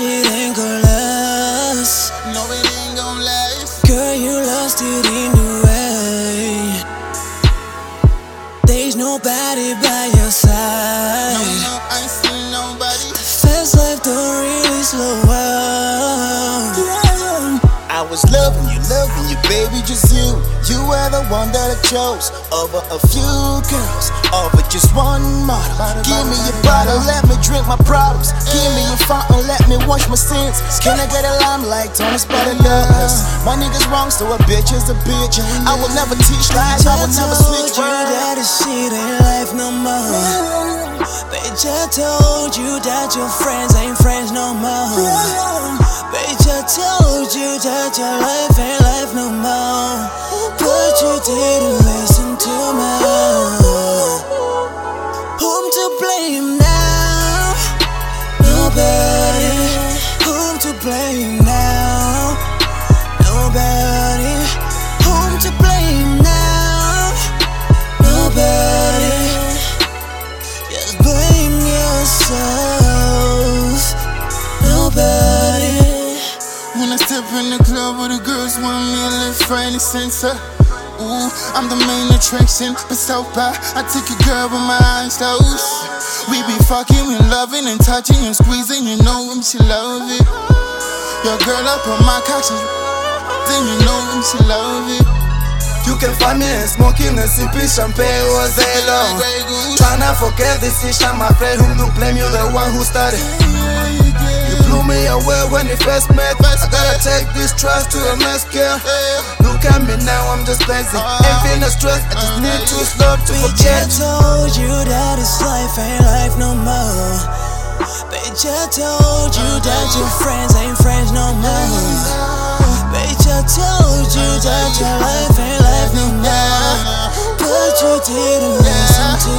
it ain't gon' last. No, it ain't gon' last. Girl, you lost it in the way. There's nobody by your side. No, no, I see nobody. The fast life don't really slow up. Yeah. I was loving you, baby, just you. You were the one that I chose over a few girls, over just one model. Give me your bottle, let me drink my problems. Give me your fountain, let me wash my sins. Can I get a limelight? Don't expect enough. My nigga's wrong, so a bitch is a bitch. I will never teach lies, I will never switch. I told you that this shit ain't life no more. Bitch, I told you that your friends ain't friends no more. Bitch, I told you that your life ain't life no more. But you didn't listen to me. Whom to blame now? Nobody. Whom to blame now? Nobody. Whom to blame now? Nobody. Just blame yourself. Nobody. When I step in the club, all the girls want me left, right, and center. Ooh, I'm the main attraction, but so far I took your girl with my eyes closed. We be fucking and loving and touching and squeezing, you know him, she love it. Your girl up on my couch, then you know him, she love it. You can find me and smoking and sipping champagne all day long. Tryna forget this shit, I'm afraid whom to blame, you're the one who started. Blew me away when we first met. I gotta take this trust to the next girl. Look at me now, I'm just lazy. Ain't feeling no stress, I just need to stop to forget. Bitch, I told you that this life ain't life no more. Bitch, I told you that your friends ain't friends no more. Bitch, I told you that your life ain't life no more. But you didn't listen to